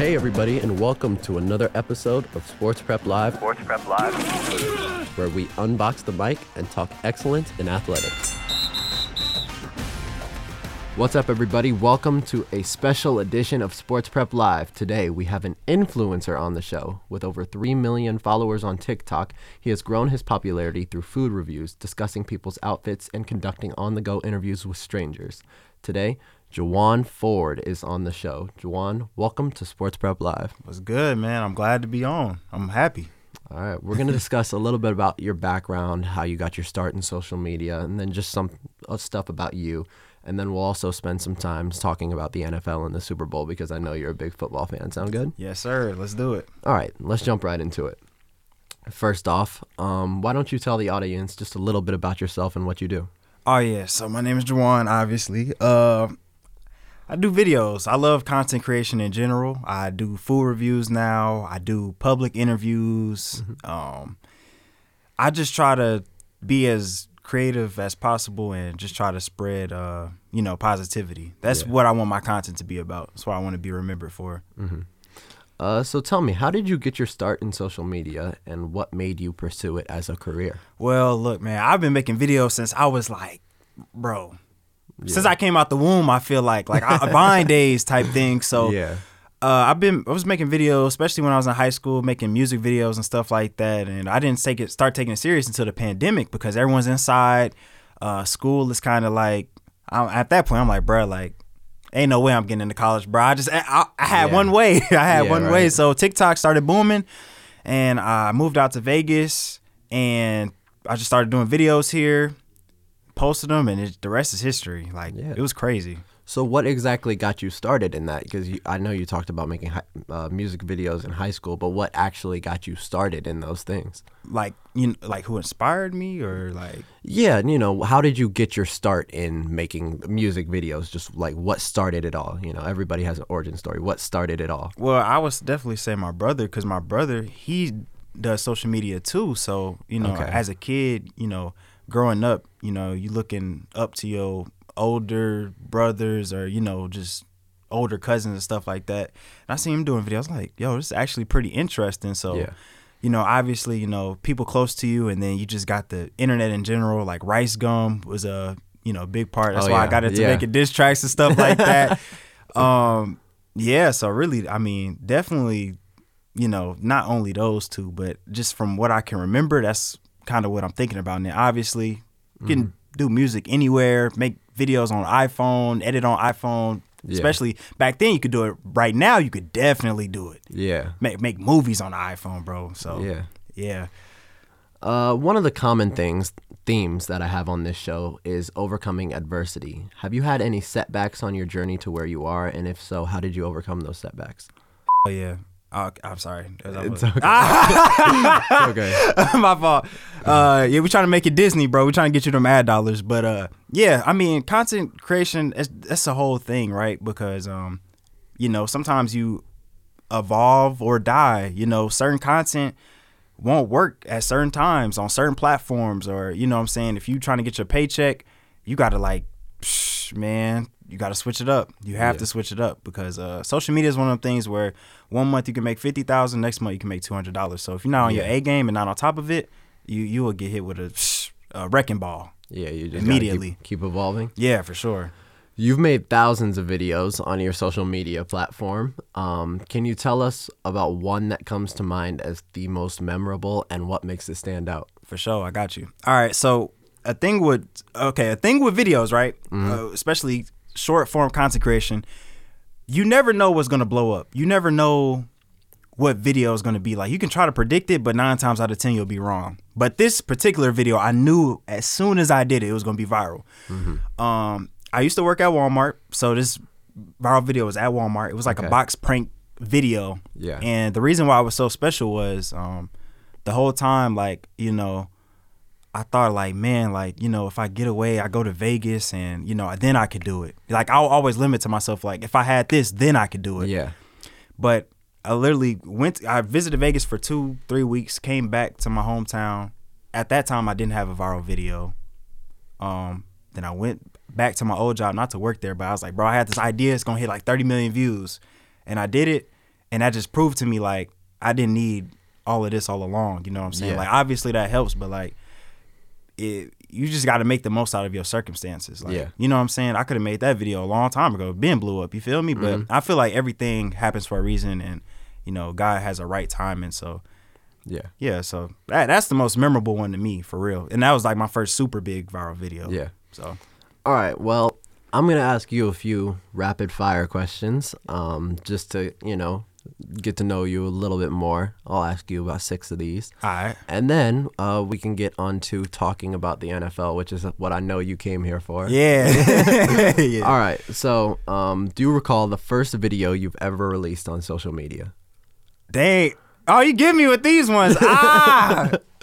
Hey everybody, and welcome to another episode of Sports Prep Live. Sports Prep Live, where we unbox the mic and talk excellence in athletics. What's up everybody? Welcome to a special edition of Sports Prep Live. Today we have an influencer on the show with over 3 million followers on TikTok. He has grown his popularity through food reviews, discussing people's outfits, and conducting on-the-go interviews with strangers. Today, Jawaun Ford is on the show. Jawaun, welcome to Sports Prep Live. What's good, man? I'm glad to be on. I'm happy. All right, we're going to discuss a little bit about your background, how you got your start in social media, and then just some stuff about you. And then we'll also spend some time talking about the NFL and the Super Bowl because I know you're a big football fan. Sound good? Yes, sir. Let's do it. All right, let's jump right into it. First off, why don't you tell the audience just a little bit about yourself and what you do? Oh, yeah. So my name is Jawaun, obviously. I do videos. I love content creation in general. I do food reviews now. I do public interviews. I just try to be as creative as possible and just try to spread positivity. That's what I want my content to be about. That's what I want to be remembered for. So tell me, how did you get your start in social media and what made you pursue it as a career? Well, look, man, I've been making videos since I was like, bro, since I came out the womb. I feel like Vine days type thing. So I was making videos, especially when I was in high school, making music videos and stuff like that. And I didn't start taking it serious until the pandemic because everyone's inside. School is kind of like, at that point, I'm like, bro, like, ain't no way I'm getting into college, bro. I had one way. So TikTok started booming and I moved out to Vegas and I just started doing videos here, posted them, and the rest is history. It was crazy. So what exactly got you started in that? Because I know you talked about making music videos in high school, but what actually got you started in those things? Who inspired me, or like? Yeah, how did you get your start in making music videos? Just like what started it all? Everybody has an origin story. What started it all? Well, I would definitely say my brother, because my brother, he does social media too. So as a kid, growing up, you looking up to your older brothers or just older cousins and stuff like that, and I see him doing videos like, yo, this is actually pretty interesting. So obviously people close to you, and then you just got the internet in general. Like RiceGum was a big part. That's why I got into making diss tracks and stuff like that. So really, I mean, definitely not only those two, but just from what I can remember, that's kind of what I'm thinking about now. Obviously you can do music anywhere, make videos on iPhone, edit on iPhone. Yeah. Especially back then, you could do it. Right now, you could definitely do it. Yeah, make movies on the iPhone, bro. So yeah. One of the common themes that I have on this show is overcoming adversity. Have you had any setbacks on your journey to where you are, and if so, how did you overcome those setbacks? Oh yeah. I'm sorry. It's okay. My fault. We're trying to make it Disney, bro. We're trying to get you them ad dollars. But content creation, that's the whole thing, right? Because sometimes you evolve or die. Certain content won't work at certain times on certain platforms, or what I'm saying, if you're trying to get your paycheck, you gotta you got to switch it up. You have to switch it up because social media is one of them things where one month you can make $50,000, next month you can make $200. So if you're not on your A game and not on top of it, you will get hit with a wrecking ball. Yeah, you just immediately keep evolving. Yeah, for sure. You've made thousands of videos on your social media platform. Can you tell us about one that comes to mind as the most memorable and what makes it stand out? For sure, I got you. All right, so a thing with videos, right? Especially short form content creation, you never know what's going to blow up. You never know what video is going to be like. You can try to predict it, but 9 times out of 10 you'll be wrong. But this particular video, I knew as soon as I did it, it was going to be viral. I used to work at Walmart, so this viral video was at Walmart. It was like a box prank video. And the reason why it was so special was the whole time, I thought if I get away, I go to Vegas and, then I could do it. I'll always limit to myself, if I had this, then I could do it. Yeah. But I literally I visited Vegas for 2-3 weeks, came back to my hometown. At that time, I didn't have a viral video. Then I went back to my old job, not to work there, but I was like, bro, I had this idea. It's going to hit 30 million views. And I did it. And that just proved to me, like, I didn't need all of this all along. You know what I'm saying? Yeah. Like, obviously that helps, but, like, you just got to make the most out of your circumstances. Like, yeah. You know what I'm saying? I could have made that video a long time ago. Ben blew up, you feel me? But I feel like everything happens for a reason, and, you know, God has a right time. And so, yeah. So that's the most memorable one to me, for real. And that was, like, my first super big viral video. Yeah. So. All right. Well, I'm going to ask you a few rapid fire questions just to, you know, get to know you a little bit more. I'll ask you about 6 of these. All right. And then we can get on to talking about the NFL, which is what I know you came here for. Yeah. Yeah. All right. So do you recall the first video you've ever released on social media? Dang. Oh, you give me with these ones.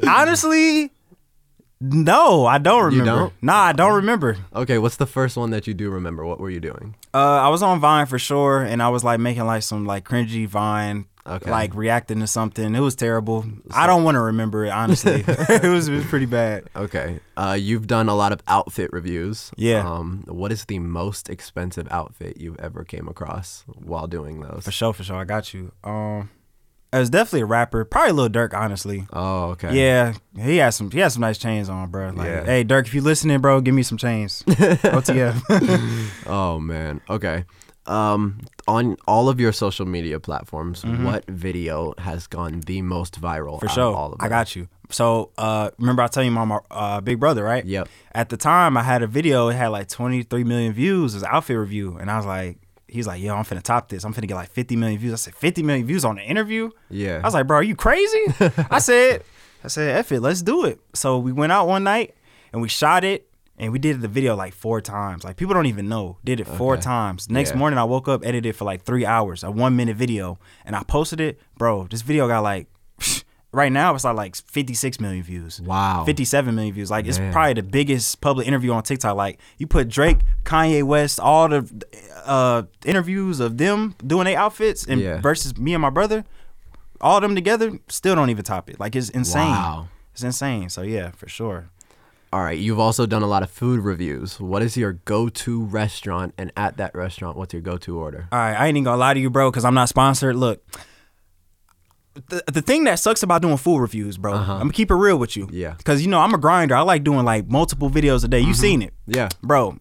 Honestly, no, I don't remember. You don't? Nah, I don't remember. Okay, what's the first one that you do remember? What were you doing? I was on Vine for sure, and I was like making like some like cringy Vine, like reacting to something. It was terrible. I don't want to remember it, honestly. It was pretty bad. Okay. You've done a lot of outfit reviews. Yeah. What is the most expensive outfit you've ever came across while doing those? For sure. I got you. It was definitely a rapper, probably Lil Dirk, honestly. Oh, okay. Yeah, he had some nice chains on, bro. Like, yeah. Hey, Dirk, if you listening, bro, give me some chains. OTF. Oh man. Okay. On all of your social media platforms, what video has gone the most viral? For sure. Of all of them? I got you. So remember I tell you my big brother, right? Yep. At the time, I had a video. It had like 23 million views. It was an outfit review, and I was like. He's like, yo, I'm finna top this. I'm finna get like 50 million views. I said, 50 million views on the interview? Yeah. I was like, bro, are you crazy? I said, F it, let's do it. So we went out one night and we shot it and we did the video like 4 times. Like people don't even know. Did it 4 times. Next morning I woke up, edited for like 3 hours, a 1-minute video. And I posted it. Bro, this video got like, right now it's like 56 million views. Wow. 57 million views. Like it's probably the biggest public interview on TikTok. Like you put Drake, Kanye West, all the interviews of them doing their outfits and versus me and my brother, all them together, still don't even top it. Like it's insane. Wow. It's insane. So yeah, for sure. All right. You've also done a lot of food reviews. What is your go-to restaurant? And at that restaurant, what's your go-to order? All right. I ain't even gonna lie to you, bro, because I'm not sponsored. Look. The thing that sucks about doing food reviews, bro, I'm gonna keep it real with you. Yeah. Cause you know, I'm a grinder. I like doing like multiple videos a day. You seen it. Yeah. Bro,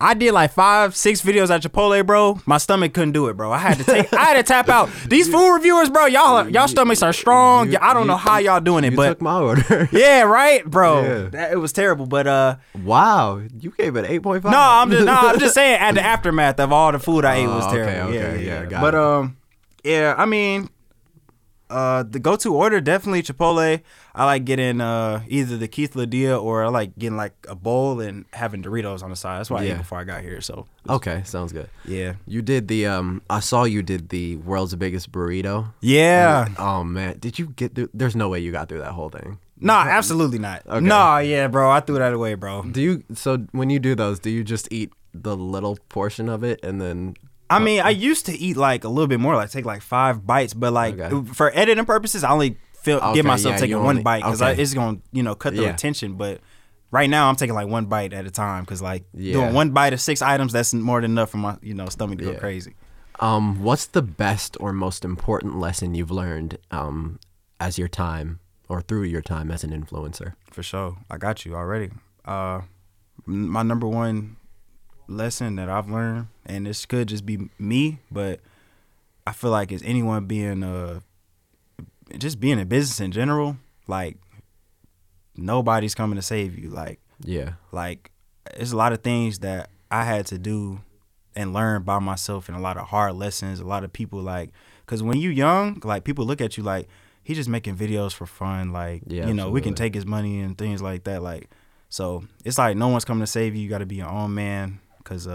I did like 5-6 videos at Chipotle, bro. My stomach couldn't do it, bro. I had to tap out. These food reviewers, bro, y'all stomachs are strong. I don't know how y'all doing it, but you took my order. Yeah, right, bro. Yeah. It was terrible, but wow, you gave it 8.5. No, I'm just saying at the aftermath of all the food I ate was terrible. Okay, got it. But yeah, I mean. The go-to order, definitely Chipotle. I like getting either the Keith Ladilla or I like getting like a bowl and having Doritos on the side. That's what I ate before I got here. So okay, sounds good. Yeah, you did the I saw you did the world's biggest burrito. Yeah. And, oh man, did you get through? There's no way you got through that whole thing. No, absolutely not. Okay. No, yeah, bro, I threw that away, bro. Do you? So when you do those, do you just eat the little portion of it and then? I mean, I used to eat like a little bit more, like take like 5 bites, but like for editing purposes, I only give myself taking one bite because it's gonna cut the attention. But right now, I'm taking like 1 bite at a time because like doing 1 bite of 6 items, that's more than enough for my stomach to go crazy. What's the best or most important lesson you've learned as your time or through your time as an influencer? For sure, I got you already. My number one lesson that I've learned, and this could just be me, but I feel like it's anyone being just being in business in general, like nobody's coming to save you. Like like there's a lot of things that I had to do and learn by myself, and a lot of hard lessons, a lot of people, like, because when you young, like, people look at you like he's just making videos for fun, like absolutely. We can take his money and things like that, like, so it's like no one's coming to save you. You got to be your own man. Cause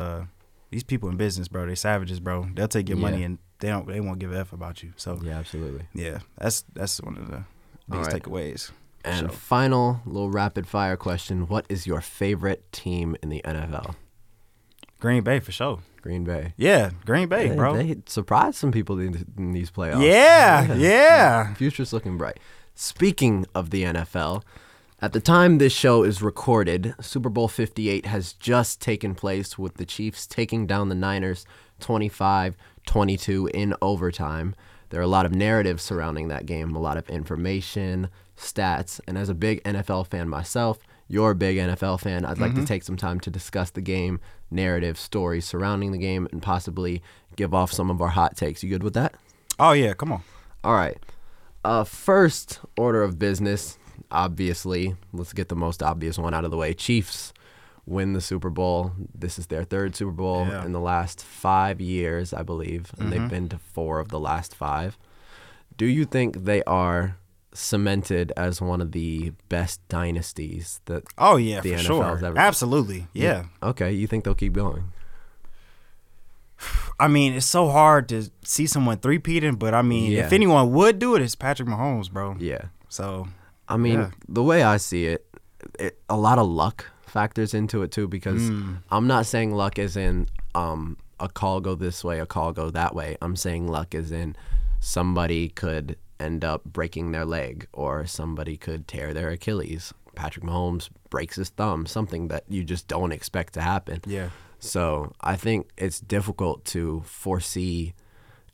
these people in business, bro, they savages, bro. They'll take your money and they won't give a F about you. So yeah, absolutely. Yeah, that's one of the biggest takeaways. And final little rapid fire question: what is your favorite team in the NFL? Green Bay for sure. Green Bay. Yeah, Green Bay, bro. They surprised some people in these playoffs. Yeah. Future's looking bright. Speaking of the NFL. At the time this show is recorded, Super Bowl 58 has just taken place with the Chiefs taking down the Niners 25-22 in overtime. there are a lot of narratives surrounding that game, a lot of information, stats. And as a big NFL fan myself, you're a big NFL fan, I'd like to take some time to discuss the game, narrative, stories surrounding the game, and possibly give off some of our hot takes. You good with that? Oh, yeah. Come on. All right. First order of business, obviously, let's get the most obvious one out of the way. Chiefs win the Super Bowl. This is their third Super Bowl in the last 5 years, I believe, and they've been to 4 of the last 5. Do you think they are cemented as one of the best dynasties that the NFL has ever? Absolutely. Yeah. Okay, you think they'll keep going? I mean, it's so hard to see someone three-peating, but I mean, if anyone would do it, it's Patrick Mahomes, bro. Yeah. So, I mean, the way I see it, a lot of luck factors into it too, because I'm not saying luck as in a call go this way, a call go that way. I'm saying luck as in somebody could end up breaking their leg or somebody could tear their Achilles. Patrick Mahomes breaks his thumb, something that you just don't expect to happen. Yeah. So I think it's difficult to foresee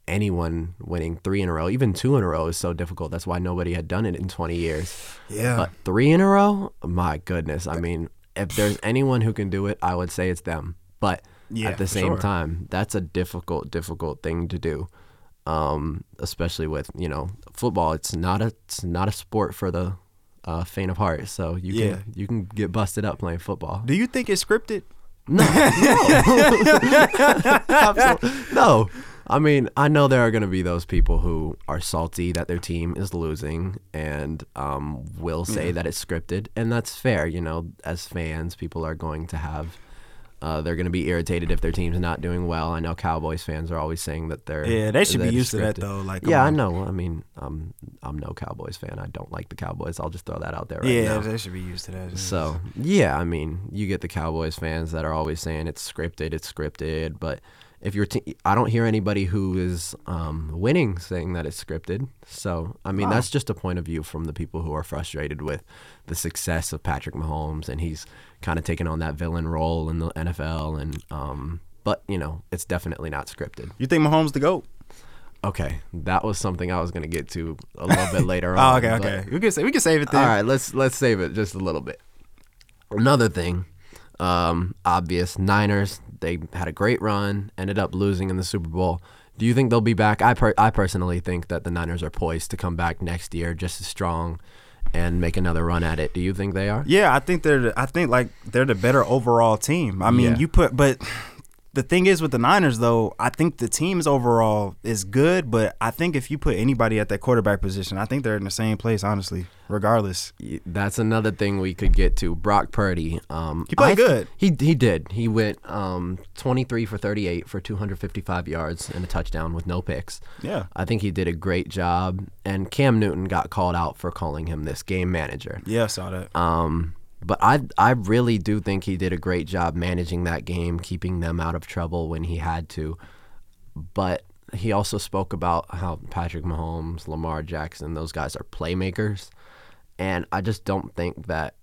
anyone winning 3 in a row. Even 2 in a row is so difficult. That's why nobody had done it in 20 years. Yeah. But 3 in a row? My goodness. I mean, if there's anyone who can do it, I would say it's them. But at the same time, that's a difficult thing to do. Especially with, football, it's not a sport for the faint of heart. So you can get busted up playing football. Do you think it's scripted? No. No. I mean, I know there are going to be those people who are salty that their team is losing and will say that it's scripted, and that's fair. As fans, people are going to have they're going to be irritated if their team's not doing well. I know Cowboys fans are always saying that they're they should be used to that though. Like, I know. I mean, I'm no Cowboys fan. I don't like the Cowboys. I'll just throw that out there now. They should be used to that. So, I mean, you get the Cowboys fans that are always saying it's scripted. But if your team, I don't hear anybody who is winning saying that it's scripted. So, I mean, that's just a point of view from the people who are frustrated with the success of Patrick Mahomes, and he's kind of taking on that villain role in the NFL. And but, it's definitely not scripted. You think Mahomes the GOAT? Okay, that was something I was going to get to a little bit later on. Okay. We can save it then. All right, let's save it just a little bit. Another thing. Obvious, Niners, they had a great run, ended up losing in the Super Bowl. Do you think they'll be back? I personally think that the Niners are poised to come back next year just as strong and make another run at it. Do you think they are? Yeah, I think they're the better overall team. I mean, but the thing is with the Niners though, I think the team's overall is good, but I think if you put anybody at that quarterback position, I think they're in the same place, honestly. Regardless, that's another thing we could get to. Brock Purdy, he played good. He did. He went 23 for 38 for 255 yards and a touchdown with no picks. Yeah, I think he did a great job. And Cam Newton got called out for calling him this game manager. Yeah, I saw that. But I really do think he did a great job managing that game, keeping them out of trouble when he had to. But he also spoke about how Patrick Mahomes, Lamar Jackson, those guys are playmakers. And I just don't think that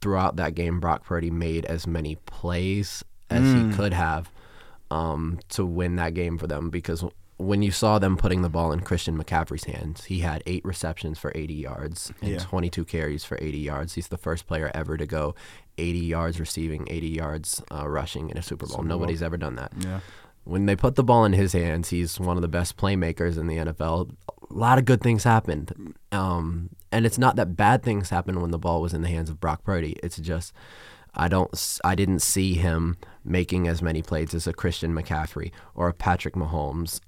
throughout that game, Brock Purdy made as many plays as he could have to win that game for them. Because when you saw them putting the ball in Christian McCaffrey's hands, he had 8 receptions for 80 yards and 22 carries for 80 yards. He's the first player ever to go 80 yards receiving, 80 yards rushing in a Super Bowl. Nobody's ever done that. Yeah. When they put the ball in his hands, he's one of the best playmakers in the NFL. A lot of good things happened. And it's not that bad things happened when the ball was in the hands of Brock Purdy. It's just I didn't see him making as many plays as a Christian McCaffrey or a Patrick Mahomes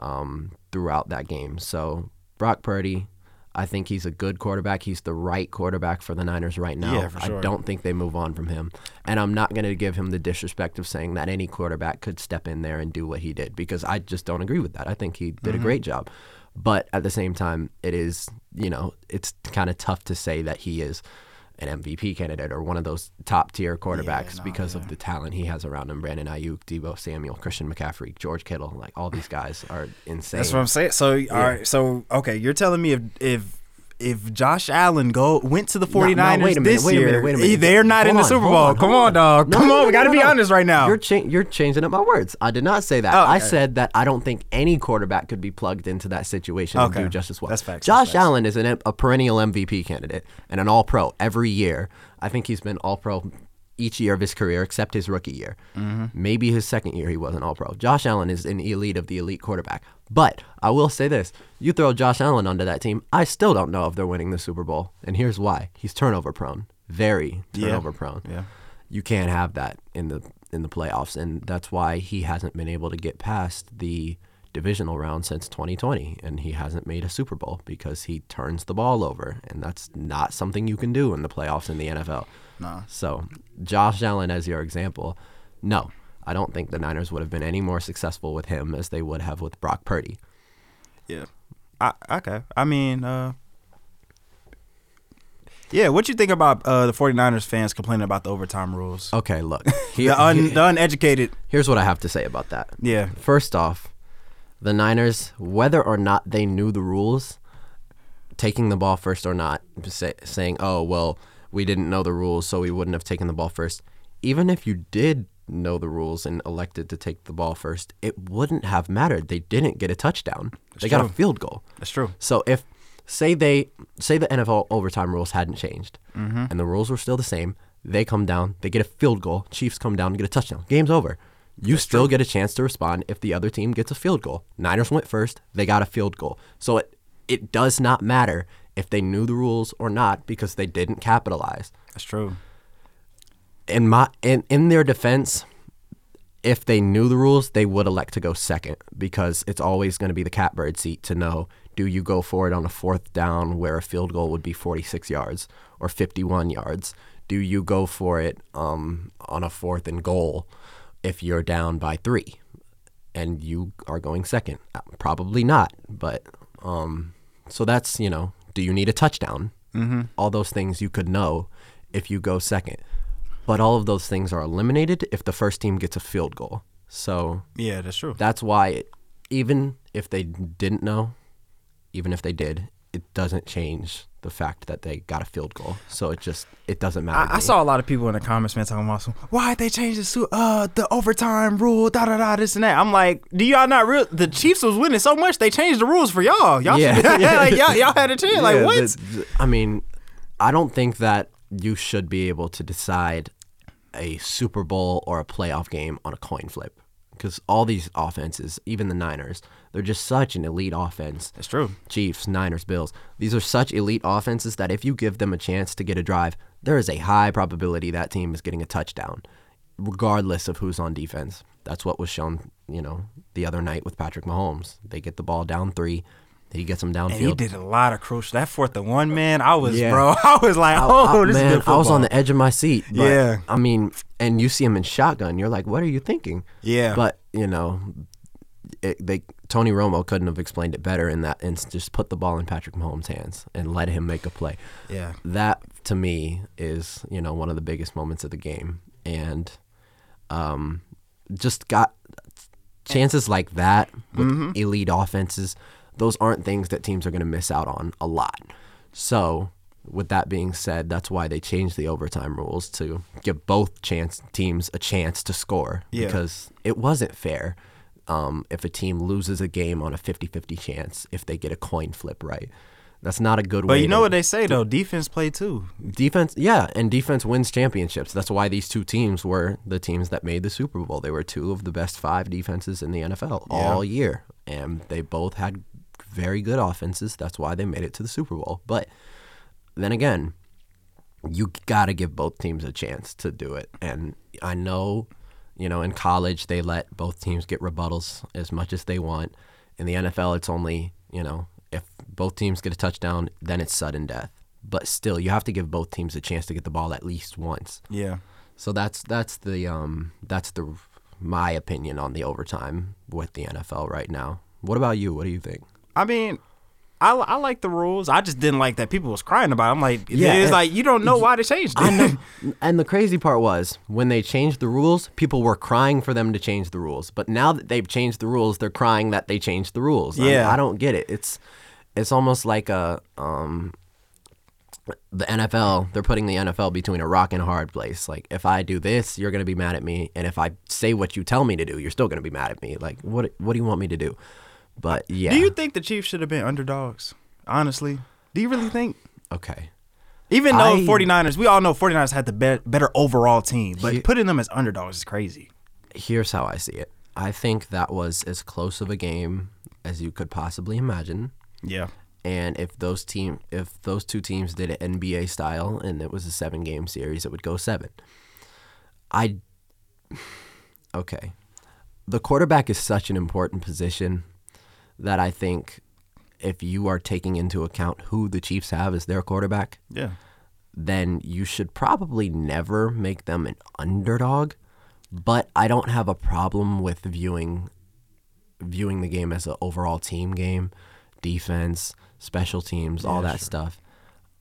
throughout that game. So Brock Purdy, I think he's a good quarterback. He's the right quarterback for the Niners right now. Yeah, for sure. I don't think they move on from him. And I'm not going to give him the disrespect of saying that any quarterback could step in there and do what he did, because I just don't agree with that. I think he did a great job. But at the same time, it is, it's kind of tough to say that he is an MVP candidate or one of those top-tier quarterbacks because of the talent he has around him. Brandon Ayuk, Deebo Samuel, Christian McCaffrey, George Kittle, all these guys are insane. That's what I'm saying. So, all right, so okay, you're telling me if if Josh Allen went to the 49ers this year, they're not in the Super Bowl. Come on, dog. We got to be honest right now. You're changing up my words. I did not say that. Okay. I said that I don't think any quarterback could be plugged into that situation and do just as well. That's facts. Josh Allen is a perennial MVP candidate and an All-Pro every year. I think he's been All-Pro each year of his career except his rookie year. Mm-hmm. Maybe his second year he wasn't All-Pro. Josh Allen is an elite of the elite quarterback. But I will say this. You throw Josh Allen onto that team, I still don't know if they're winning the Super Bowl. And here's why. He's turnover prone. Very turnover prone. Yeah. You can't have that in the playoffs. And that's why he hasn't been able to get past the divisional round since 2020. And he hasn't made a Super Bowl because he turns the ball over. And that's not something you can do in the playoffs in the NFL. Nah. So Josh Allen as your example, no. I don't think the Niners would have been any more successful with him as they would have with Brock Purdy. Yeah. Okay. I mean, yeah, what you think about the 49ers fans complaining about the overtime rules? Okay, look. The uneducated. Here's what I have to say about that. Yeah. First off, the Niners, whether or not they knew the rules, taking the ball first or not, saying, oh, well, we didn't know the rules, so we wouldn't have taken the ball first. Even if you did know the rules and elected to take the ball first, it wouldn't have mattered. They didn't get a touchdown. That's they true. Got a field goal. That's true. So if say the NFL overtime rules hadn't changed and the rules were still the same, they come down, they get a field goal, Chiefs come down and get a touchdown. Game's over. You That's still true. Get a chance to respond if the other team gets a field goal. Niners went first, they got a field goal. So it does not matter if they knew the rules or not because they didn't capitalize. That's true. In their defense, if they knew the rules, they would elect to go second because it's always going to be the catbird seat to know, do you go for it on a fourth down where a field goal would be 46 yards or 51 yards? Do you go for it on a fourth and goal if you're down by 3 and you are going second? Probably not, but so that's, do you need a touchdown? Mm-hmm. All those things you could know if you go second. But all of those things are eliminated if the first team gets a field goal. So yeah, that's true. That's why even if they didn't know, even if they did, it doesn't change the fact that they got a field goal. So it doesn't matter. I saw a lot of people in the comments, man, talking about why they changed the overtime rule, this and that. I'm like, do y'all not real? The Chiefs was winning so much they changed the rules for y'all. Y'all had a chance. Yeah, like what? I don't think that you should be able to decide a Super Bowl or a playoff game on a coin flip because all these offenses, even the Niners, they're just such an elite offense. That's true. Chiefs, Niners, Bills. These are such elite offenses that if you give them a chance to get a drive, there is a high probability that team is getting a touchdown, regardless of who's on defense. That's what was shown, the other night with Patrick Mahomes. They get the ball down 3. He gets them downfield. And he did a lot of crucial. That 4th and 1, man, I was like, this is good football. I was on the edge of my seat. But, yeah. I mean, and you see him in shotgun. You're like, what are you thinking? Yeah. But, Tony Romo couldn't have explained it better in that and just put the ball in Patrick Mahomes' hands and let him make a play. Yeah. That, to me, is, one of the biggest moments of the game. And just got chances like that with elite offenses. Those aren't things that teams are going to miss out on a lot. So, with that being said, that's why they changed the overtime rules to give both teams a chance to score because it wasn't fair if a team loses a game on a 50-50 chance if they get a coin flip right. That's not a good way. But you know what they say, though? Defense play, too. Defense, yeah, and defense wins championships. That's why these two teams were the teams that made the Super Bowl. They were two of the best 5 defenses in the NFL all year, and they both had very good offenses. That's why they made it to the Super Bowl. But then again, you got to give both teams a chance to do it. And I know, in college they let both teams get rebuttals as much as they want. In the NFL, it's only, if both teams get a touchdown, then it's sudden death. But still, you have to give both teams a chance to get the ball at least once. Yeah. So that's my opinion on the overtime with the NFL right now. What about you? What do you think? I mean, I like the rules. I just didn't like that people was crying about it. I'm like, you don't know why they changed it. I know. And the crazy part was, when they changed the rules, people were crying for them to change the rules. But now that they've changed the rules, they're crying that they changed the rules. Yeah. I don't get it. It's almost like the NFL, they're putting the NFL between a rock and a hard place. Like, if I do this, you're going to be mad at me. And if I say what you tell me to do, you're still going to be mad at me. Like, what do you want me to do? But, yeah. Do you think the Chiefs should have been underdogs? Honestly. Do you really think? Okay. Even though 49ers, we all know 49ers had the better overall team. But putting them as underdogs is crazy. Here's how I see it. I think that was as close of a game as you could possibly imagine. Yeah. And if those two teams did it NBA style and it was a 7-game series, it would go 7. Okay. The quarterback is such an important position that I think if you are taking into account who the Chiefs have as their quarterback, yeah, then you should probably never make them an underdog. But I don't have a problem with viewing the game as an overall team game, defense, special teams, all that stuff.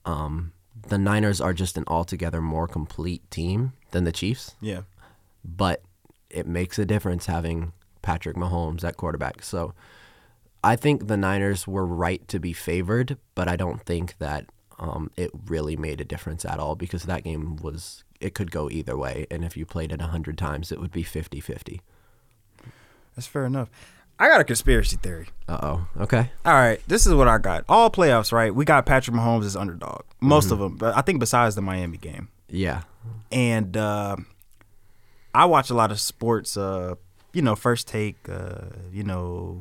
The Niners are just an altogether more complete team than the Chiefs. Yeah. But it makes a difference having Patrick Mahomes at quarterback. So I think the Niners were right to be favored, but I don't think that it really made a difference at all, because that game was, it could go either way. And if you played it 100 times, it would be 50-50. That's fair enough. I got a conspiracy theory. Uh-oh. Okay. All right. This is what I got. All playoffs, right? We got Patrick Mahomes as underdog. Most of them. But I think besides the Miami game. Yeah. And I watch a lot of sports, First Take, Yeah.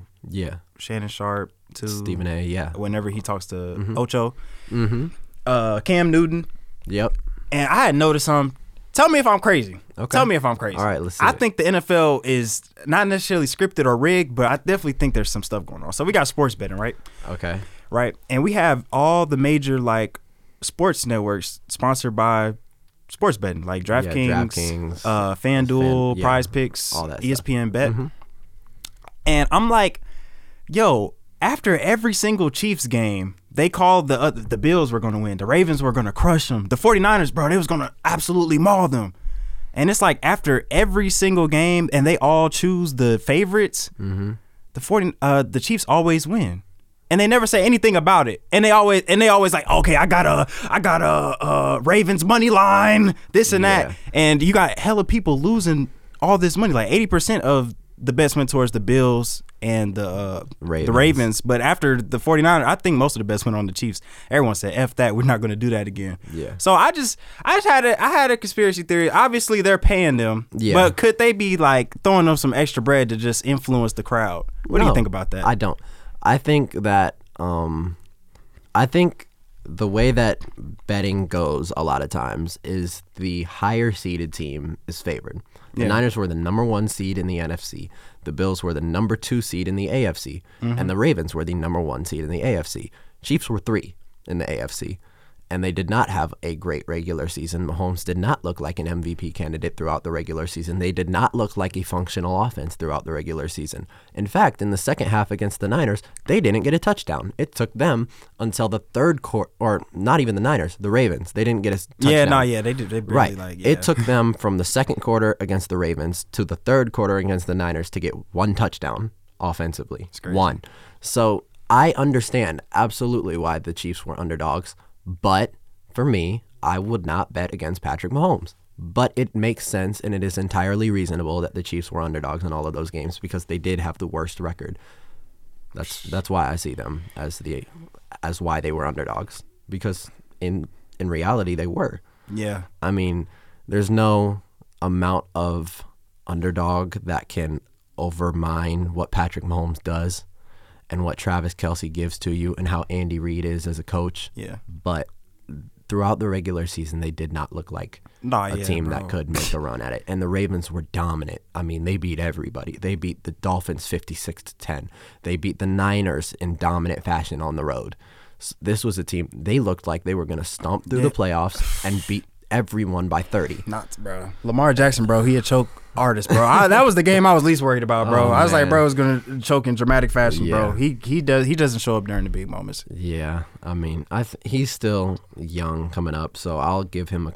Shannon Sharp too. Stephen A, yeah. Whenever he talks to Ocho. Mm-hmm. Cam Newton. Yep. And I had noticed something. Tell me if I'm crazy. Okay. Tell me if I'm crazy. All right, let's see. I think the NFL is not necessarily scripted or rigged, but I definitely think there's some stuff going on. So we got sports betting, right? Okay. Right. And we have all the major, like, sports networks sponsored by sports betting, like DraftKings, FanDuel, PrizePicks, all that ESPN stuff. Bet. Mm-hmm. And I'm like, yo, after every single Chiefs game, they called the Bills were going to win. The Ravens were going to crush them. The 49ers, bro, they was going to absolutely maul them. And it's like after every single game, and they all choose the favorites, the Chiefs always win. And they never say anything about it. And they always like, okay, I got a Ravens money line, this and that. And you got hella people losing all this money. Like 80% of the bets went towards the Bills and the Ravens. But after the 49ers, I think most of the bets went on the Chiefs. Everyone said, F that, we're not going to do that again. Yeah. So I had a conspiracy theory. Obviously, they're paying them. Yeah. But could they be like throwing them some extra bread to just influence the crowd? What do you think about that? I don't. I think that the way that betting goes a lot of times is the higher seeded team is favored. The Niners were the number 1 seed in the NFC. The Bills were the number 2 seed in the AFC. Mm-hmm. And the Ravens were the number 1 seed in the AFC. Chiefs were 3 in the AFC. And they did not have a great regular season. Mahomes did not look like an MVP candidate throughout the regular season. They did not look like a functional offense throughout the regular season. In fact, in the second half against the Niners, they didn't get a touchdown. It took them until the third quarter, or not even the Niners, the Ravens. They didn't get a touchdown. Yeah, they did. They barely, It took them from the second quarter against the Ravens to the third quarter against the Niners to get one touchdown offensively. One. So I understand absolutely why the Chiefs were underdogs. But for me, I would not bet against Patrick Mahomes. But it makes sense, and it is entirely reasonable that the Chiefs were underdogs in all of those games because they did have the worst record. That's why I see them as why they were underdogs, because in reality they were. Yeah. I mean, there's no amount of underdog that can overmine what Patrick Mahomes does and what Travis Kelce gives to you and how Andy Reid is as a coach. Yeah. But throughout the regular season, they did not look like a team that could make a run at it. And the Ravens were dominant. I mean, they beat everybody. They beat the Dolphins 56-10. They beat the Niners in dominant fashion on the road. So this was a team, they looked like they were going to stomp through the playoffs and beat everyone by 30. Not, bro. Lamar Jackson, bro, he a choke artist, bro. That was the game I was least worried about, bro. I was like, bro, is going to choke in dramatic fashion, bro. He doesn't show up during the big moments. Yeah, I mean, he's still young coming up, so I'll give him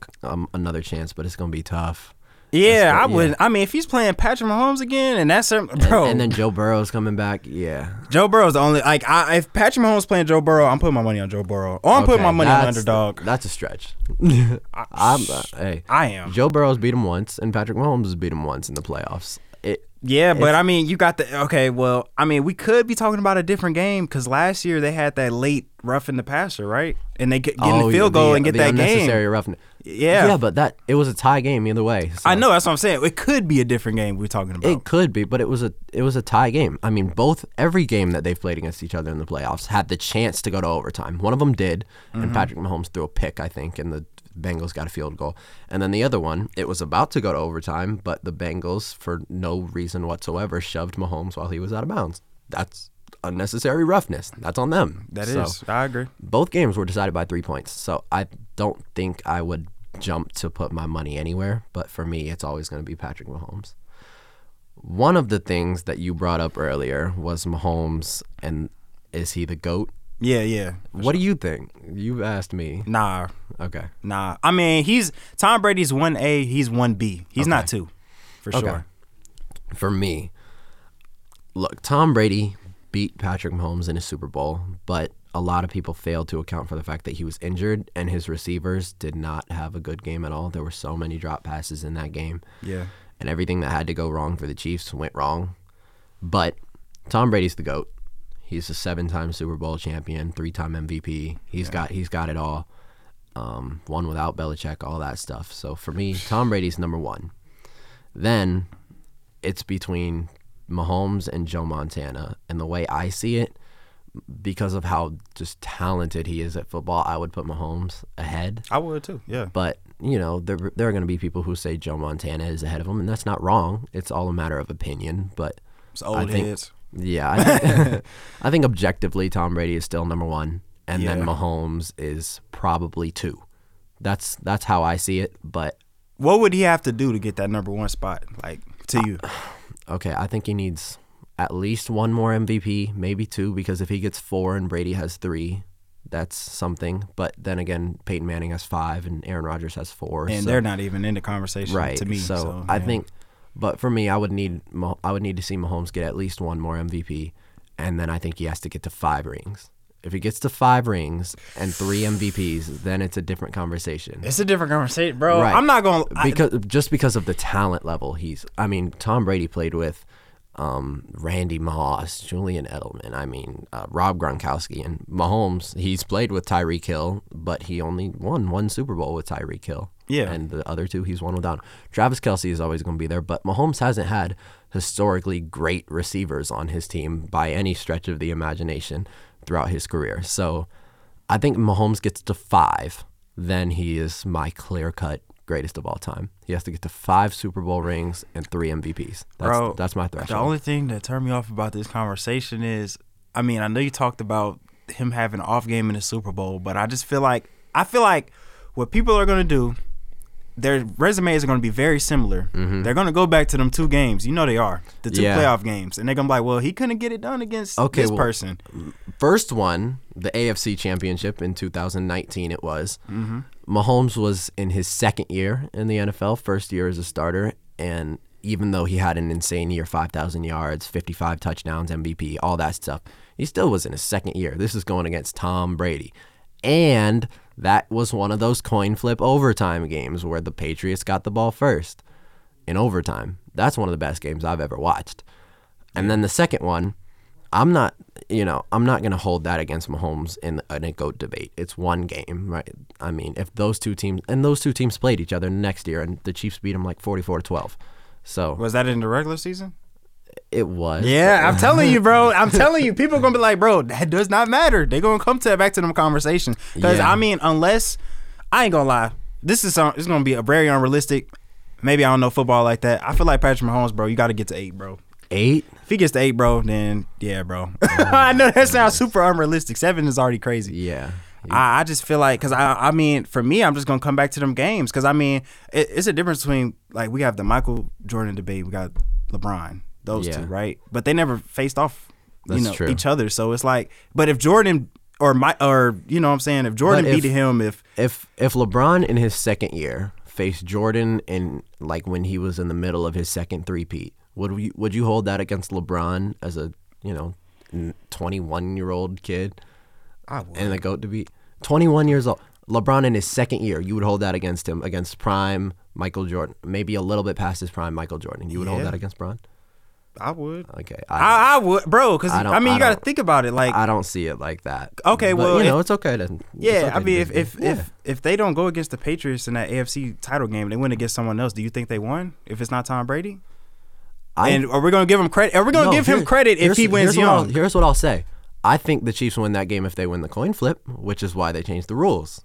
another chance, but it's going to be tough. Yeah, I wouldn't. I mean, if he's playing Patrick Mahomes again, and that's certain, bro. And then Joe Burrow's coming back. Yeah, Joe Burrow's the only like. If Patrick Mahomes playing Joe Burrow, I'm putting my money on Joe Burrow. Or I'm putting my money on Underdog. That's a stretch. I am. Joe Burrow's beat him once, and Patrick Mahomes has beat him once in the playoffs. But I mean, you got the okay. Well, I mean, we could be talking about a different game because last year they had that late roughing the passer, right? And they get in the field goal and get the that game. Roughing. Yeah, yeah, but that it was a tie game either way. So. I know that's what I'm saying. It could be a different game we're talking about. It could be, but it was a tie game. I mean, every game that they've played against each other in the playoffs had the chance to go to overtime. One of them did, and Patrick Mahomes threw a pick, I think, and the Bengals got a field goal. And then the other one, it was about to go to overtime, but the Bengals, for no reason whatsoever, shoved Mahomes while he was out of bounds. That's unnecessary roughness. That's on them. I agree. Both games were decided by 3 points, so I don't think I would jump to put my money anywhere, but for me, it's always going to be Patrick Mahomes. One of the things that you brought up earlier was Mahomes, and is he the GOAT? Yeah. What do you think? You asked me. Nah. Okay. Nah. I mean, Tom Brady's 1A, he's 1B. He's not 2, for sure. For me, look, Tom Brady beat Patrick Mahomes in a Super Bowl, but a lot of people failed to account for the fact that he was injured and his receivers did not have a good game at all. There were so many drop passes in that game. Yeah. And everything that had to go wrong for the Chiefs went wrong. But Tom Brady's the GOAT. He's a 7-time Super Bowl champion, 3-time MVP. He's got it all. Won without Belichick, all that stuff. So for me, Tom Brady's number one. Then it's between Mahomes and Joe Montana. And the way I see it, because of how just talented he is at football, I would put Mahomes ahead. I would too, yeah. But, you know, there are going to be people who say Joe Montana is ahead of him, and that's not wrong. It's all a matter of opinion. But it's old heads. Yeah, I think objectively Tom Brady is still number one, and then Mahomes is probably 2. That's how I see it. But what would he have to do to get that number one spot? Like to you? Okay, I think he needs at least one more MVP, maybe 2, because if he gets 4 and Brady has 3, that's something. But then again, Peyton Manning has 5 and Aaron Rodgers has 4, and they're not even in the conversation, right? To me, so I think. But for me, I would need to see Mahomes get at least one more MVP, and then I think he has to get to 5 rings. If he gets to 5 rings and 3 MVPs, then it's a different conversation. It's a different conversation, bro. Right. I'm not going to... Because of the talent level Tom Brady played with Randy Moss, Julian Edelman, Rob Gronkowski, and Mahomes, he's played with Tyreek Hill, but he only won 1 Super Bowl with Tyreek Hill. Yeah. And the other 2, he's won without. Travis Kelce is always going to be there, but Mahomes hasn't had historically great receivers on his team by any stretch of the imagination throughout his career. So I think Mahomes gets to 5, then he is my clear-cut greatest of all time. He has to get to 5 Super Bowl rings and 3 MVPs. That's my threshold. The only thing that turned me off about this conversation is, I know you talked about him having an off game in the Super Bowl, but I feel like what people are going to do, their resumes are going to be very similar. Mm-hmm. They're going to go back to them 2 games. You know they are. The 2 playoff games. And they're going to be like, well, he couldn't get it done against this person. First one, the AFC Championship in 2019 it was. Mm-hmm. Mahomes was in his second year in the NFL, first year as a starter. And even though he had an insane year, 5,000 yards, 55 touchdowns, MVP, all that stuff, he still was in his second year. This is going against Tom Brady. And that was one of those coin flip overtime games where the Patriots got the ball first in overtime. That's one of the best games I've ever watched. And then the second one, I'm not going to hold that against Mahomes in a GOAT debate. It's one game, right? If those two teams played each other next year and the Chiefs beat them like 44-12. So was that in the regular season? It was. Yeah, I'm telling you, bro. I'm telling you, people are going to be like, bro, that does not matter. They're going to come back to them conversations. Because, unless, I ain't going to lie, it's going to be a very unrealistic. Maybe I don't know football like that. I feel like Patrick Mahomes, bro, you got to get to 8, bro. 8? If he gets to 8, bro, then, yeah, bro. I know that sounds super unrealistic. 7 is already crazy. Yeah. I just feel like, because for me, I'm just going to come back to them games. Because, it's a difference between, like, we have the Michael Jordan debate. We got LeBron. Those 2, right? But they never faced off, true. Each other. So it's like, but if Jordan or you know what I'm saying, if Jordan beat him, if LeBron in his second year faced Jordan and like when he was in the middle of his second three-peat. Would you hold that against LeBron as a, 21-year-old kid? I would. And the GOAT to be 21 years old. LeBron in his second year, you would hold that against him, against prime Michael Jordan, maybe a little bit past his prime Michael Jordan. You would hold that against Bron? I would. Okay. I would, bro, because, you got to think about it. Like, I don't see it like that. Okay, but, well. It's okay to. Yeah, okay if they don't go against the Patriots in that AFC title game, they went against someone else, do you think they won if it's not Tom Brady? And are we going to give him credit? Are we going to give him credit if he wins young? Here's what I'll say. I think the Chiefs win that game if they win the coin flip, which is why they changed the rules.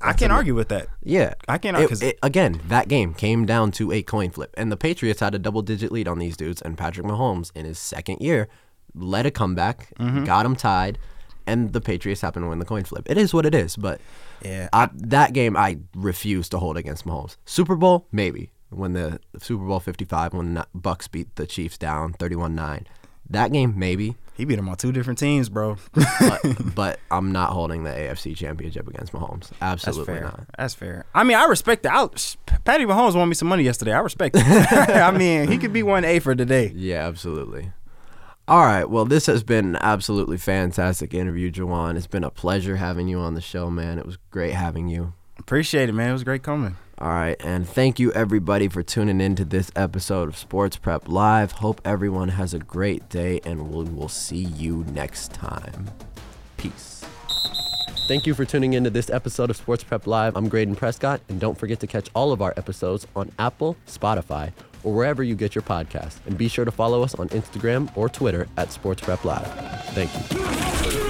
I can't argue with that. Yeah. I can't argue. Again, that game came down to a coin flip, and the Patriots had a double-digit lead on these dudes, and Patrick Mahomes, in his second year, led a comeback, got them tied, and the Patriots happened to win the coin flip. It is what it is, but that game I refuse to hold against Mahomes. Super Bowl, maybe. When the Super Bowl 55, when the Bucks beat the Chiefs down 31-9. That game, maybe. He beat him on two different teams, bro. but I'm not holding the AFC Championship against Mahomes. Absolutely not. That's fair. I mean, I respect that. Patty Mahomes won me some money yesterday. I respect it. I mean, he could be 1A for today. Yeah, absolutely. All right. Well, this has been an absolutely fantastic interview, Jawaun. It's been a pleasure having you on the show, man. It was great having you. Appreciate it, man. It was great coming. All right, and thank you, everybody, for tuning in to this episode of Sports Prep Live. Hope everyone has a great day, and we will see you next time. Peace. Thank you for tuning in to this episode of Sports Prep Live. I'm Graydon Prescott, and don't forget to catch all of our episodes on Apple, Spotify, or wherever you get your podcasts. And be sure to follow us on Instagram or Twitter at Sports Prep Live. Thank you.